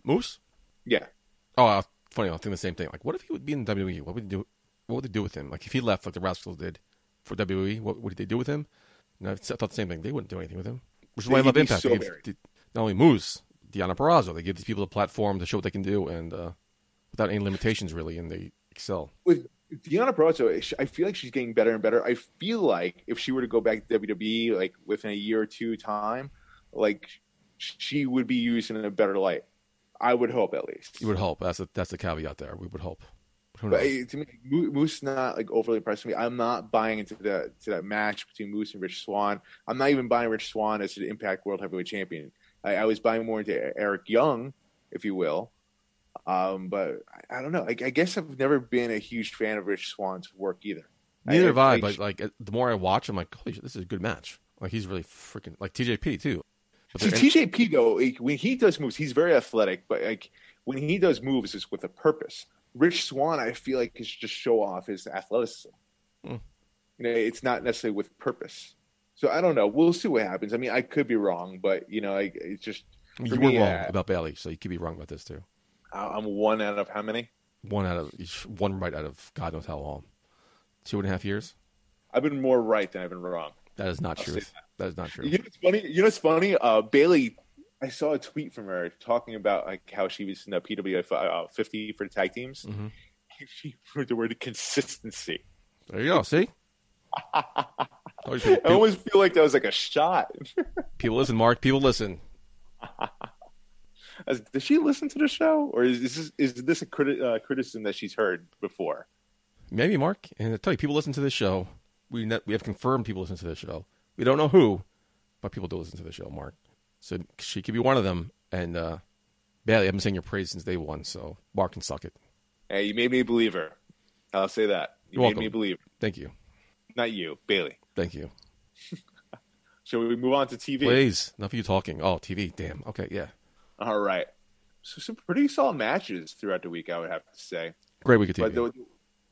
Moose? Yeah. Oh, uh, funny. I was thinking the same thing. Like, what if he would be in W W E? What would he do? What would they do with him? Like, if he left, like the Rascals did for W W E, what would they do with him? And I thought the same thing. They wouldn't do anything with him. Which is why I love Impact. So gave, did, not only Moose, Deonna Purrazzo. They give these people a platform to show what they can do, and uh, without any limitations, really, and they excel. With Deonna Purrazzo, I feel like she's getting better and better. I feel like if she were to go back to W W E, like, within a year or two time, like, she would be used in a better light. I would hope, at least. You would hope. That's a, that's the caveat there. We would hope. But to me, Moose not like overly impressing me. I'm not buying into the to that match between Moose and Rich Swann. I'm not even buying Rich Swann as an Impact World Heavyweight Champion. I, I was buying more into Eric Young, if you will. Um, but I, I don't know. I, I guess I've never been a huge fan of Rich Swann's work either. Neither have I. I, I but like the more I watch, I'm like, holy shit, this is a good match. Like he's really freaking like T J P too. So T J P though, when he does moves, he's very athletic. But like when he does moves, it's with a purpose. Rich Swann, I feel like, is just show off his athleticism. Mm. You know, it's not necessarily with purpose. So I don't know. We'll see what happens. I mean, I could be wrong, but you know, I, it's just you were me, wrong I, about Bailey, so you could be wrong about this too. I'm one out of how many? One out of one right out of God knows how long. Two and a half years. I've been more right than I've been wrong. That is not I'll true. That. that is not true. You know what's funny? You know what's funny? Uh, Bailey. I saw a tweet from her talking about like how she was in the P W I fifty for the tag teams. Mm-hmm. She referred the word consistency. There you go. See? I always feel like that was like a shot. People listen, Mark. People listen. Does she listen to the show? Or is this, is this a criti- uh, criticism that she's heard before? Maybe, Mark. And I tell you, people listen to this show. We, ne- we have confirmed people listen to this show. We don't know who, but people do listen to the show, Mark. So she could be one of them. And uh, Bailey, I've been saying your praise since day one, so Mark can suck it. Hey, you made me a believer. I'll say that. You You're made welcome. me a believer. Thank you. Not you, Bailey. Thank you. Shall we move on to T V? Please. Enough of you talking. Oh, T V. Damn. Okay, yeah. All right. So some pretty solid matches throughout the week, I would have to say. Great week of T V. But the,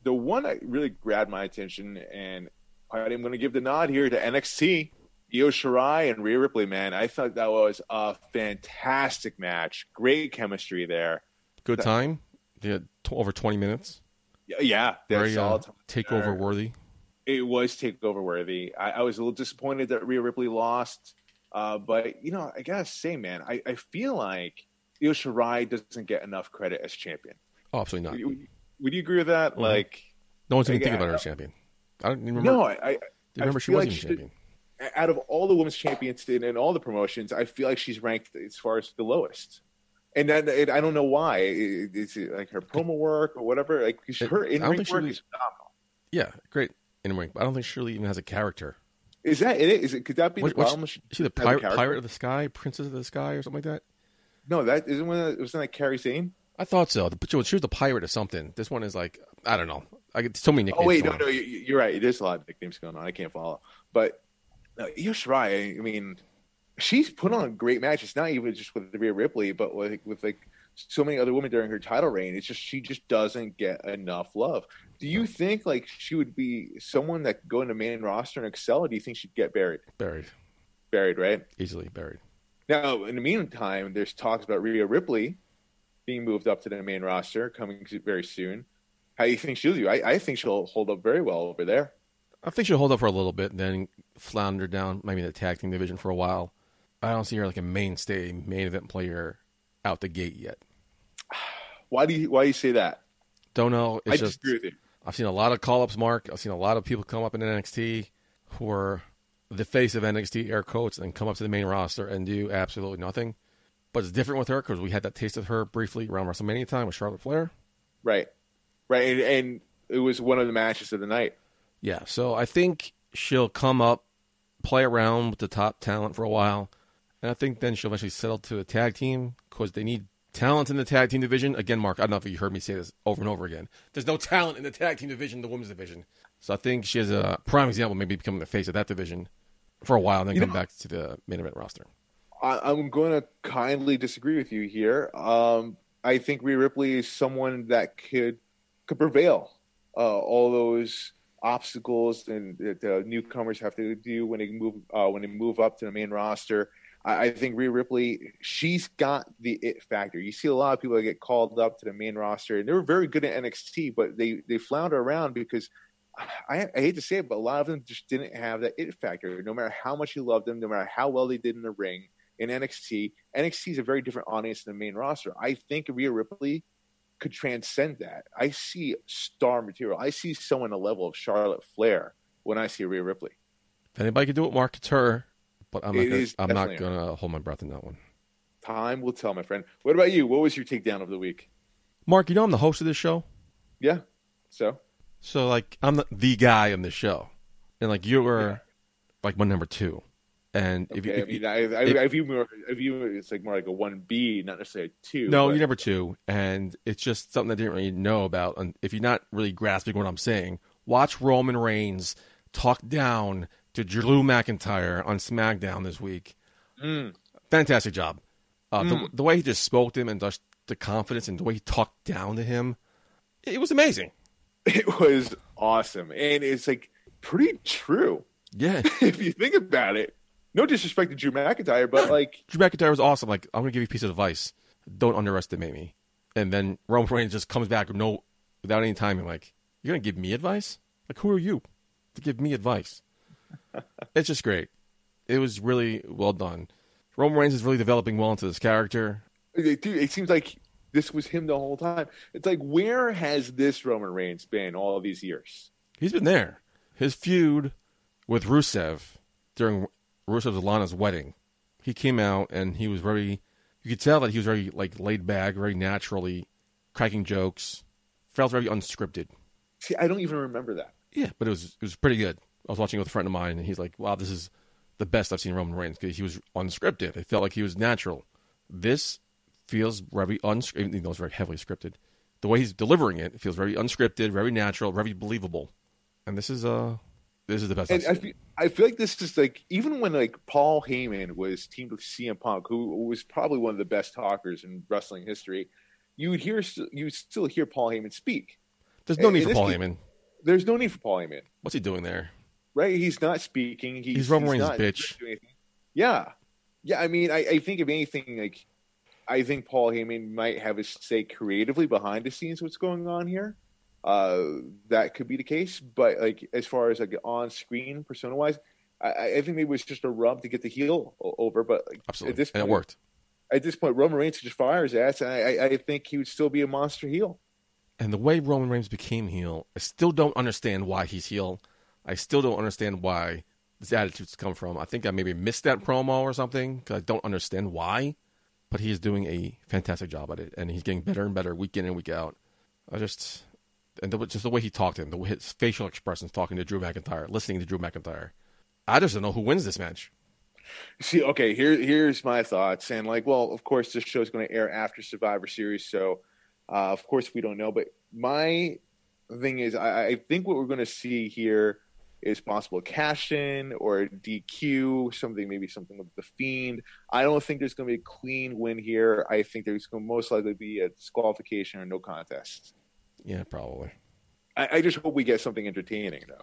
the one that really grabbed my attention, and I'm going to give the nod here to N X T. Io Shirai and Rhea Ripley, man. I thought that was a fantastic match. Great chemistry there. Good that, time. Yeah, t- over twenty minutes. Yeah, that's very uh, takeover worthy. It was takeover worthy. I, I was a little disappointed that Rhea Ripley lost, uh, but you know, I gotta say, man, I, I feel like Io Shirai doesn't get enough credit as champion. Oh, absolutely not. Would, would you agree with that? Mm-hmm. Like, no one's even thinking about her as champion. I don't even remember. No, I, I remember I she wasn't like champion. Out of all the women's champions in, in all the promotions, I feel like she's ranked as far as the lowest. And that, it, I don't know why. It, it's like her promo work or whatever. Like it, her in ring work really, is phenomenal. Yeah, great in ring. I don't think Shirley even has a character. Is that it? Is it? Could that be what, the problem? Is she, she the pirate, pirate of the sky, princess of the sky, or something like that? No, that isn't one. Of, wasn't that Carrie Zane? I thought so. But she was the pirate of something. This one is like I don't know. I get so many nicknames. Oh wait, no, on. no, you, you're right. There's a lot of nicknames going on. I can't follow, but. No, Io Shirai, I mean, she's put on great matches, not even just with Rhea Ripley, but with, with like so many other women during her title reign. It's just she just doesn't get enough love. Do you think like she would be someone that could go into main roster and excel, or do you think she'd get buried? Buried. Buried, right? Easily buried. Now, in the meantime, there's talks about Rhea Ripley being moved up to the main roster coming very soon. How do you think she'll do? I, I think she'll hold up very well over there. I think she'll hold up for a little bit and then flounder down maybe in the tag team division for a while. I don't see her like a mainstay, main event player out the gate yet. Why do you why do you say that? Don't know. It's I just disagree with you. I've seen a lot of call-ups, Mark. I've seen a lot of people come up in N X T who are the face of N X T, air quotes, and come up to the main roster and do absolutely nothing. But it's different with her because we had that taste of her briefly around WrestleMania time with Charlotte Flair. Right. Right. And, and it was one of the matches of the night. Yeah, so I think she'll come up, play around with the top talent for a while, and I think then she'll eventually settle to a tag team because they need talent in the tag team division. Again, Mark, I don't know if you heard me say this over and over again. There's no talent in the tag team division, the women's division. So I think she has a prime example of maybe becoming the face of that division for a while and then you come know, back to the main event roster. I, I'm going to kindly disagree with you here. Um, I think Rhea Ripley is someone that could, could prevail uh, all those obstacles and that the newcomers have to do when they move uh, when they move up to the main roster. I, I think Rhea Ripley, she's got the it factor. You see a lot of people that get called up to the main roster, and they were very good at N X T, but they they flounder around because I, I hate to say it, but a lot of them just didn't have that it factor. No matter how much you love them, no matter how well they did in the ring in N X T, N X T is a very different audience than the main roster. I think Rhea Ripley could transcend that. I see star material. I see someone a level of Charlotte Flair when I see Rhea Ripley. Anybody can do it, Mark. It's her, but I'm not gonna, I'm not going to hold my breath in that one. Time will tell, my friend. What about you? What was your takedown of the week? Mark, you know I'm the host of this show? Yeah. So? So, like, I'm the, the guy on this show. And, like, you were, yeah. like, my number two. And if okay, you, if, I mean, I, I, if, I view more, I view it's like more like a one B, not necessarily a two. No, but... you're number two, and it's just something I didn't really know about. And if you're not really grasping what I'm saying, watch Roman Reigns talk down to Drew McIntyre on SmackDown this week. Mm. Fantastic job. Uh, mm. the, the way he just spoke to him and just the confidence and the way he talked down to him, it was amazing. It was awesome, and it's like pretty true. Yeah, if you think about it. No disrespect to Drew McIntyre, but like... Drew McIntyre was awesome. Like, I'm going to give you a piece of advice. Don't underestimate me. And then Roman Reigns just comes back with no, without any timing. Like, you're going to give me advice? Like, who are you to give me advice? It's just great. It was really well done. Roman Reigns is really developing well into this character. Dude, it seems like this was him the whole time. It's like, where has this Roman Reigns been all these years? He's been there. His feud with Rusev during... Rusev's Alana's wedding, he came out and he was very, you could tell that he was very like laid back, very naturally, cracking jokes, felt very unscripted. See, I don't even remember that. Yeah, but it was it was pretty good. I was watching it with a friend of mine and he's like, wow, this is the best I've seen Roman Reigns because he was unscripted. It felt like he was natural. This feels very unscripted, even though it's very heavily scripted. The way he's delivering it, it feels very unscripted, very natural, very believable. And this is a... Uh, This is the best. And I feel, I feel like this is like even when like Paul Heyman was teamed with C M Punk, who was probably one of the best talkers in wrestling history, you would hear you would still hear Paul Heyman speak. There's no and, need and for Paul Heyman. There's no need for Paul Heyman. What's he doing there? Right? He's not speaking. He's, he's Roman Reigns' bitch. Yeah. Yeah, I mean, I, I think if anything, like, I think Paul Heyman might have his say creatively behind the scenes what's going on here. Uh, that could be the case. But, like, as far as, like, on-screen persona-wise, I, I think maybe it was just a rub to get the heel over. But like, Absolutely. At this point, and it worked. At this point, Roman Reigns just fires ass, and I, I think he would still be a monster heel. And the way Roman Reigns became heel, I still don't understand why he's heel. I still don't understand why his attitudes come from. I think I maybe missed that promo or something because I don't understand why. But he is doing a fantastic job at it, and he's getting better and better week in and week out. I just and the, just the way he talked to him, the way his facial expressions talking to Drew McIntyre, listening to Drew McIntyre. I just don't know who wins this match. See, okay, here, here's my thoughts. And, like, well, of course, this show's going to air after Survivor Series, so, uh, of course, we don't know. But my thing is, I, I think what we're going to see here is possible cash-in or D Q, something, maybe something with The Fiend. I don't think there's going to be a clean win here. I think there's going to most likely be a disqualification or no contest. Yeah, probably. I, I just hope we get something entertaining, though.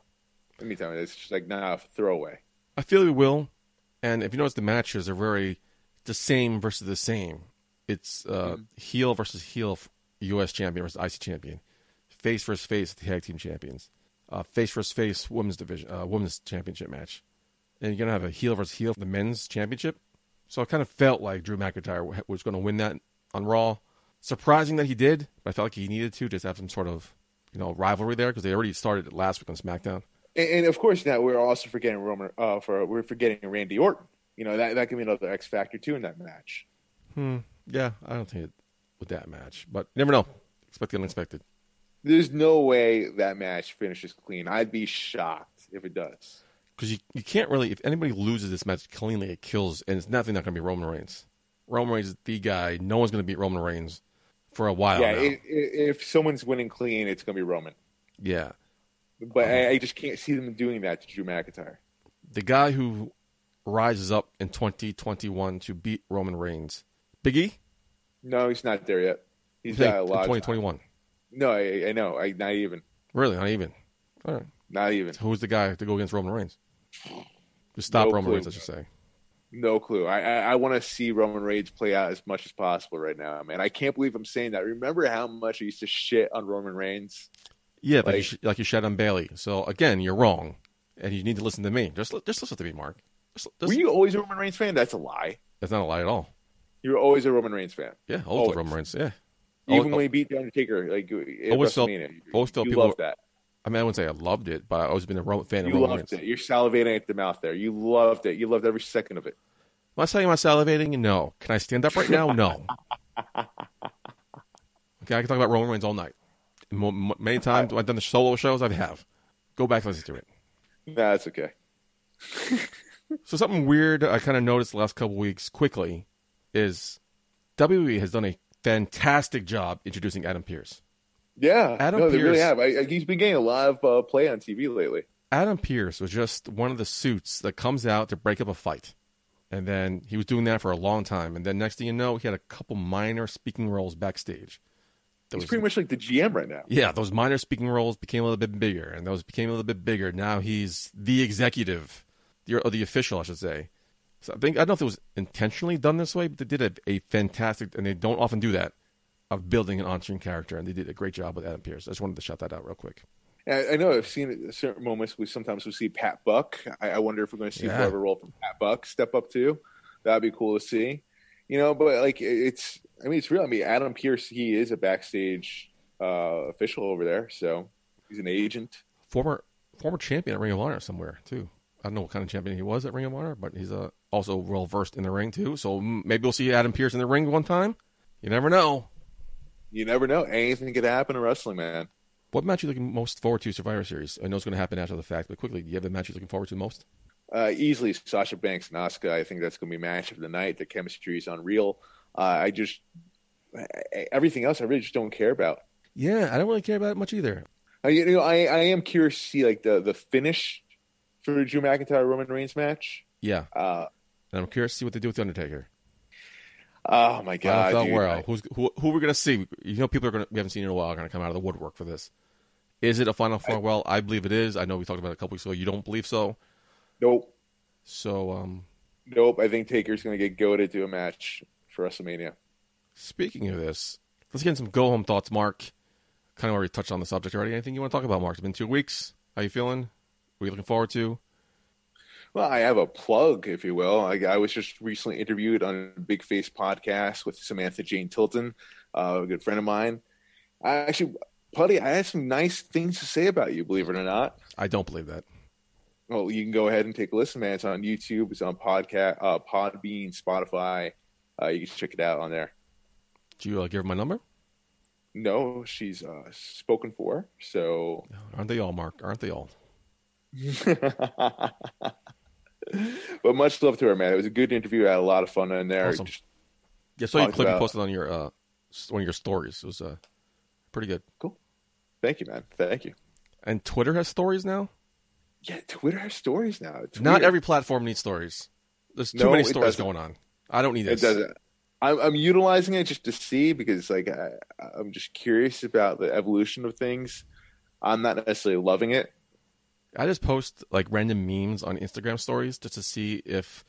Let me tell you, it's just like nah, throwaway. I feel we will, and if you notice, the matches are very the same versus the same. It's uh, mm-hmm. heel versus heel, U S champion versus I C champion, face versus face tag team champions, uh, face versus face women's division, uh, women's championship match, and you're gonna have a heel versus heel for the men's championship. So I kind of felt like Drew McIntyre was going to win that on Raw. Surprising that he did, but I felt like he needed to just have some sort of you know rivalry there because they already started it last week on SmackDown. And, of course, now we're also forgetting Roman. Uh, for we're forgetting Randy Orton. You know that that could be another X factor too in that match. Hmm. Yeah, I don't think it with that match, but you never know. Expect the unexpected. There's no way that match finishes clean. I'd be shocked if it does. Because you you can't really. If anybody loses this match cleanly, it kills, and it's nothing not going to be Roman Reigns. Roman Reigns is the guy. No one's going to beat Roman Reigns for a while. Yeah. It, it, if someone's winning clean, it's going to be Roman. Yeah. But I, I just can't see them doing that to Drew McIntyre. The guy who rises up in twenty twenty-one to beat Roman Reigns, Big E? No, he's not there yet. He's got a lot. twenty twenty-one. No, I, I know. I, not even. Really? Not even? All right. Not even. So who's the guy to go against Roman Reigns? Just stop no Roman clue. Reigns, I should say. No clue. I, I, I want to see Roman Reigns play out as much as possible right now, man. I can't believe I'm saying that. Remember how much I used to shit on Roman Reigns? Yeah, like, like, you sh- like you shed on Bailey. So, again, you're wrong. And you need to listen to me. Just, just listen to me, Mark. Just, just... Were you always a Roman Reigns fan? That's a lie. That's not a lie at all. You were always a Roman Reigns fan. Yeah, always, always. Roman Reigns, yeah. Even always, when he beat The Undertaker. Like, always felt, you always felt people loved that. I mean, I wouldn't say I loved it, but I've always been a Roman fan of Roman Reigns. You loved it. You're salivating at the mouth there. You loved it. You loved every second of it. Am I saying I'm salivating? No. Can I stand up right now? No. Okay, I can talk about Roman Reigns all night. Many times when I've done the solo shows, I have. Go back and listen to it. Nah, that's okay. So something weird I kind of noticed the last couple weeks quickly is W W E has done a fantastic job introducing Adam Pearce. Yeah, Adam no, Pearce, they really have. I, I, he's been getting a lot of uh, play on T V lately. Adam Pearce was just one of the suits that comes out to break up a fight. And then he was doing that for a long time. And then next thing you know, he had a couple minor speaking roles backstage. He's pretty much like the G M right now. Yeah, those minor speaking roles became a little bit bigger, and those became a little bit bigger. Now he's the executive, or the official, I should say. So I think I don't know if it was intentionally done this way, but they did a, a fantastic, and they don't often do that, of building an on-screen character, and they did a great job with Adam Pearce. I just wanted to shout that out real quick. I, I know I've seen certain moments we sometimes we see Pat Buck. I, I wonder if we're going to see yeah. whoever role from Pat Buck step up to. That'd be cool to see. You know, but like it's. I mean, it's real. I mean, Adam Pearce, he is a backstage uh, official over there, so he's an agent. Former former champion at Ring of Honor somewhere, too. I don't know what kind of champion he was at Ring of Honor, but he's uh, also well-versed in the ring, too. So maybe we'll see Adam Pearce in the ring one time. You never know. You never know. Anything could happen in wrestling, man. What match are you looking most forward to Survivor Series? I know it's going to happen after the fact, but quickly, do you have the match you're looking forward to most? Uh, easily, Sasha Banks and Asuka. I think that's going to be match of the night. The chemistry is unreal. Uh, I just – everything else I really just don't care about. Yeah, I don't really care about it much either. I, you know, I, I am curious to see, like, the, the finish for Drew McIntyre-Roman Reigns match. Yeah. Uh, and I'm curious to see what they do with The Undertaker. Oh, my God, well, dude. Who's, who, who are we going to see? You know people are going to – we haven't seen in a while are going to come out of the woodwork for this. Is it a Final Four? I, well, I believe it is. I know we talked about it a couple weeks ago. You don't believe so? Nope. So, um, nope. I think Taker's going to get goaded to a match for WrestleMania. Speaking of this, let's get in some go-home thoughts, Mark. Kind of already touched on the subject already. Anything you want to talk about, Mark? It's been two weeks. How you feeling? What are you looking forward to? Well, I have a plug, if you will. I, I was just recently interviewed on a Big Face podcast with Samantha Jane Tilton, uh, a good friend of mine. I actually, Putty, I had some nice things to say about you, believe it or not. I don't believe that. Well, you can go ahead and take a listen, man. It's on YouTube. It's on podcast, uh, Podbean, Spotify. Uh, you can check it out on there. Do you uh, give her my number? No, she's uh, spoken for. So aren't they all, Mark? Aren't they all? But much love to her, man. It was a good interview. I had a lot of fun in there. Awesome. Just yeah, so you clip about... you posted on your uh, one of your stories. It was uh, pretty good. Cool. Thank you, man. Thank you. And Twitter has stories now? Yeah, Twitter has stories now. Twitter. Not every platform needs stories. There's too no, many stories going on. I don't need this. It doesn't. I'm, I'm utilizing it just to see because, like, I, I'm just curious about the evolution of things. I'm not necessarily loving it. I just post like random memes on Instagram stories just to see if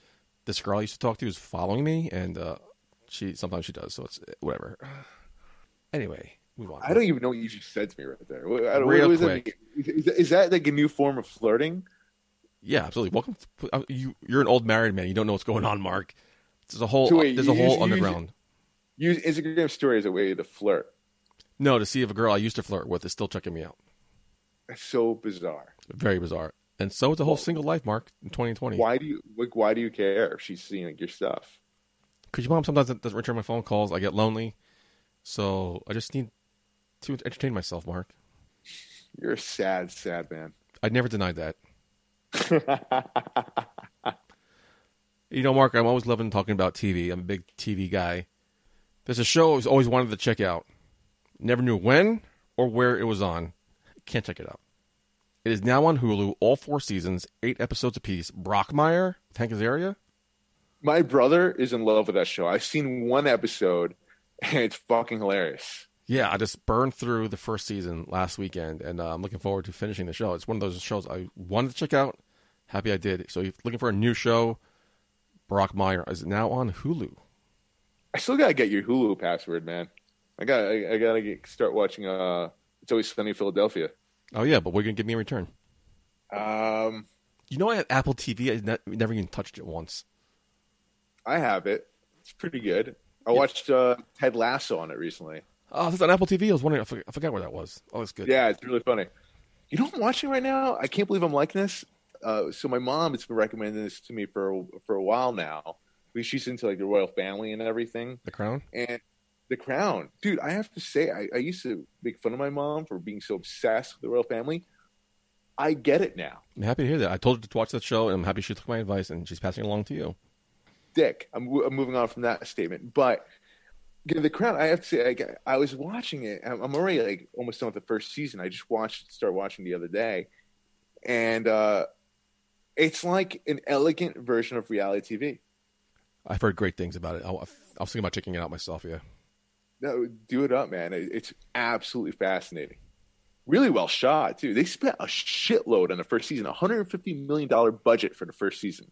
this girl I used to talk to is following me, and uh, she sometimes she does. So it's whatever. Anyway, move on. I don't even know what you just said to me right there. I don't, Real what quick, that, is, is that like a new form of flirting? Yeah, absolutely. Welcome. To, you you're an old married man. You don't know what's going on, Mark. There's a whole, so wait, there's a whole use, underground. Use Instagram story as a way to flirt. No, to see if a girl I used to flirt with is still checking me out. That's so bizarre. Very bizarre. And so it's a whole single life, Mark, in twenty twenty. Why do you like, why do you care if she's seeing like, your stuff? Because your mom sometimes doesn't return my phone calls. I get lonely. So I just need to entertain myself, Mark. You're a sad, sad man. I never denied that. You know, Mark, I'm always loving talking about T V. I'm a big T V guy. There's a show I was always wanted to check out. Never knew when or where it was on. Can't check it out. It is now on Hulu, all four seasons, eight episodes apiece. Brockmire, Hank Azaria. My brother is in love with that show. I've seen one episode, and it's fucking hilarious. Yeah, I just burned through the first season last weekend, and uh, I'm looking forward to finishing the show. It's one of those shows I wanted to check out. Happy I did. So if you're looking for a new show, Brockmire is now on Hulu. I still gotta get your Hulu password, man. I gotta, I, I gotta get, start watching. Uh, It's Always Sunny in Philadelphia. Oh yeah, but what are you gonna give me in return? Um, you know I have Apple T V. I ne- never even touched it once. I have it. It's pretty good. I yeah. watched uh, Ted Lasso on it recently. Oh, that's on Apple T V. I was wondering. I forgot, I forgot where that was. Oh, that's good. Yeah, it's really funny. You know what I'm watching right now? I can't believe I'm liking this. Uh, so my mom has been recommending this to me for for a while now. She's into like the royal family and everything. The Crown? And The Crown. Dude, I have to say, I, I used to make fun of my mom for being so obsessed with the royal family. I get it now. I'm happy to hear that. I told her to watch that show, and I'm happy she took my advice, and she's passing it along to you. Dick, I'm, I'm moving on from that statement. But you know, The Crown, I have to say, I, I was watching it. I'm, I'm already like almost done with the first season. I just watched, started watching the other day. And, uh, it's like an elegant version of reality T V. I've heard great things about it. I, I was thinking about checking it out myself, yeah. No, do it up, man. It, it's absolutely fascinating. Really well shot, too. They spent a shitload on the first season, one hundred fifty million dollars budget for the first season.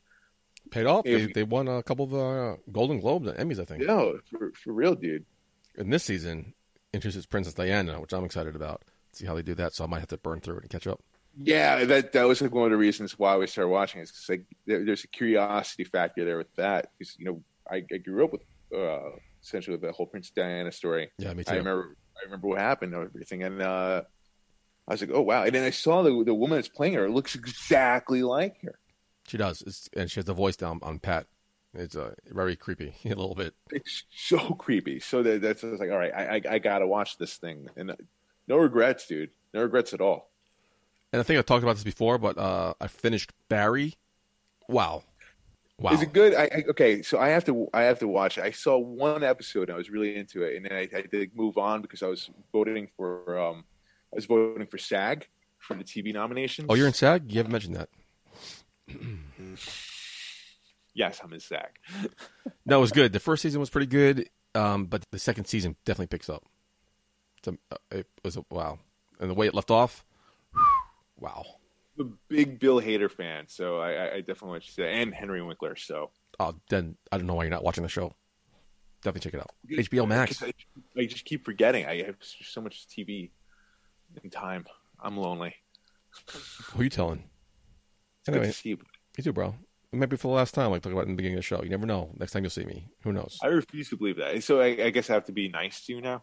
Paid off. They, we, they won a couple of uh, Golden Globes and Emmys, I think. No, for, for real, dude. And this season introduces Princess Diana, which I'm excited about. See how they do that, so I might have to burn through it and catch up. Yeah, that that was like one of the reasons why we started watching it. It's because like there, there's a curiosity factor there with that. Because you know, I, I grew up with uh, essentially the whole Princess Diana story. Yeah, me too. I remember, I remember what happened and everything, and uh, I was like, oh wow! And then I saw the the woman that's playing her. It looks exactly like her. She does, it's, and she has the voice down on pat. It's uh, very creepy, a little bit. It's so creepy. So that, that's I was like, all right, I, I I gotta watch this thing, and no regrets, dude. No regrets at all. And I think I talked about this before, but uh, I finished Barry. Wow, wow! Is it good? I, I, okay, so I have to, I have to watch it. I saw one episode and I was really into it, and then I, I did move on because I was voting for, um, I was voting for SAG for the T V nominations. Oh, you're in SAG? You haven't mentioned that. Yes, I'm in SAG. No, it was good. The first season was pretty good, um, but the second season definitely picks up. It's a, it was a, wow, and the way it left off. Wow. I'm a big Bill Hader fan, so I, I definitely want you to see that. And Henry Winkler, so. Oh, then I don't know why you're not watching the show. Definitely check it out. H B O Max. I, I just keep forgetting. I have so much T V and time. I'm lonely. Who are you telling? Anyway, good to see you. You too, bro. It might be for the last time, like talking about in the beginning of the show. You never know. Next time you'll see me. Who knows? I refuse to believe that. So I, I guess I have to be nice to you now?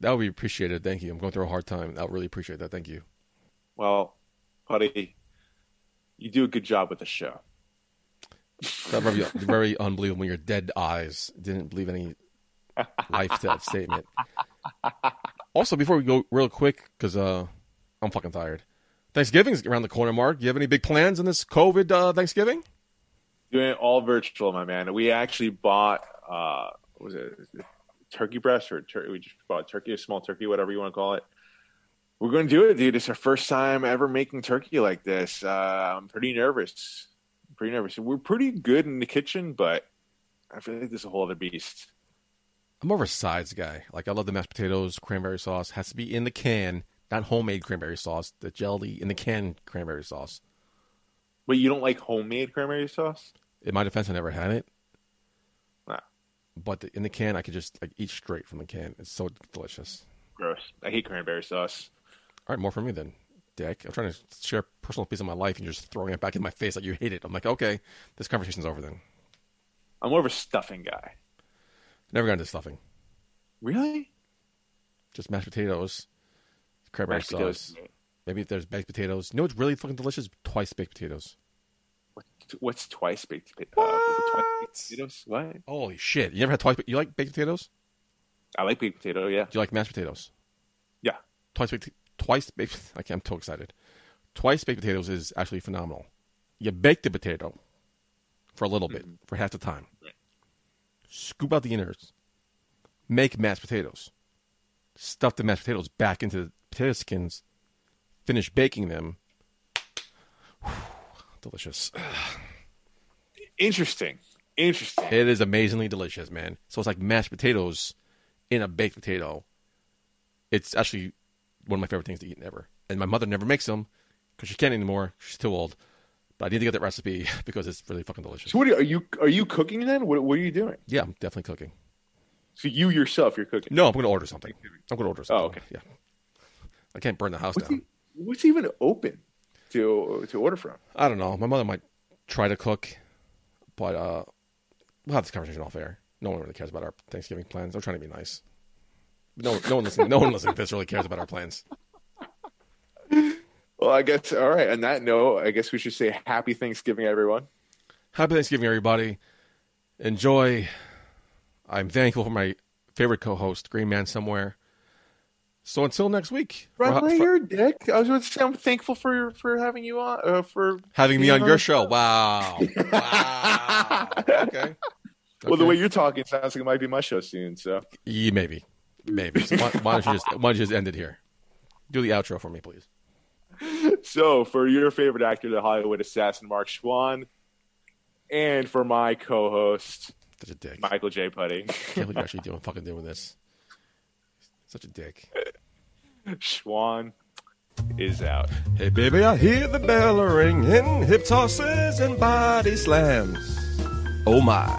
That would be appreciated. Thank you. I'm going through a hard time. I'll really appreciate that. Thank you. Well, buddy, you do a good job with the show. That very, very unbelievable when your dead eyes didn't believe any life to that statement. Also, before we go real quick, because uh, I'm fucking tired. Thanksgiving's around the corner, Mark. Do you have any big plans in this COVID uh, Thanksgiving? Doing it all virtual, my man. We actually bought, uh, what was it, turkey breast or tur- we just bought turkey, a small turkey, whatever you want to call it. We're going to do it, dude. It's our first time ever making turkey like this. Uh, I'm pretty nervous. Pretty nervous. We're pretty good in the kitchen, but I feel like this is a whole other beast. I'm more of a sides guy. Like, I love the mashed potatoes, cranberry sauce. Has to be in the can, not homemade cranberry sauce. The jelly in the can cranberry sauce. Wait, you don't like homemade cranberry sauce? In my defense, I never had it. Nah. But the, in the can, I could just like eat straight from the can. It's so delicious. Gross. I hate cranberry sauce. All right, more for me then. Dick, I'm trying to share a personal piece of my life and you're just throwing it back in my face like you hate it. I'm like, okay, this conversation's over then. I'm more of a stuffing guy. Never got into stuffing. Really? Just mashed potatoes, cranberry mashed sauce. Potatoes. Maybe if there's baked potatoes. You know what's really fucking delicious? Twice baked potatoes. What, what's twice baked, uh, what? twice baked potatoes? What? Holy shit. You never had twice baked? You like baked potatoes? I like baked potato, yeah. Do you like mashed potatoes? Yeah. Twice baked potatoes. Twice baked, okay, I'm too excited. Twice baked potatoes is actually phenomenal. You bake the potato for a little bit, mm-hmm. for half the time. Right. Scoop out the innards. Make mashed potatoes. Stuff the mashed potatoes back into the potato skins. Finish baking them. Whew, delicious. Interesting. Interesting. It is amazingly delicious, man. So it's like mashed potatoes in a baked potato. It's actually one of my favorite things to eat ever. And my mother never makes them because she can't anymore. She's too old. But I need to get that recipe because it's really fucking delicious. So what are you, are you, are you cooking then? What, what are you doing? Yeah, I'm definitely cooking. So you yourself, you're cooking? No, I'm going to order something. I'm going to order something. Oh, okay. Yeah. I can't burn the house what's down. E- what's even open to to order from? I don't know. My mother might try to cook, but uh, we'll have this conversation off air. No one really cares about our Thanksgiving plans. I'm trying to be nice. No, no one listening. No one listening to this really cares about our plans. Well, I guess all right. On that note, I guess we should say Happy Thanksgiving, everyone. Happy Thanksgiving, everybody. Enjoy. I'm thankful for my favorite co-host, Green Man Somewhere. So until next week, right here, Dick. I was going to say I'm thankful for for having you on, uh, for having me on your show. show. Wow. Wow. Okay. Well, okay. The way you're talking sounds like it might be my show soon. So yeah, maybe. Maybe. So why, why, don't you just, why don't you just end it here? Do the outro for me, please. So, for your favorite actor, the Hollywood assassin, Mark Schwan, and for my co-host, such a dick, Michael J. Putty. I can't believe you're actually doing fucking doing this. Such a dick. Schwan is out. Hey, baby, I hear the bell ringing, hip tosses and body slams. Oh, my.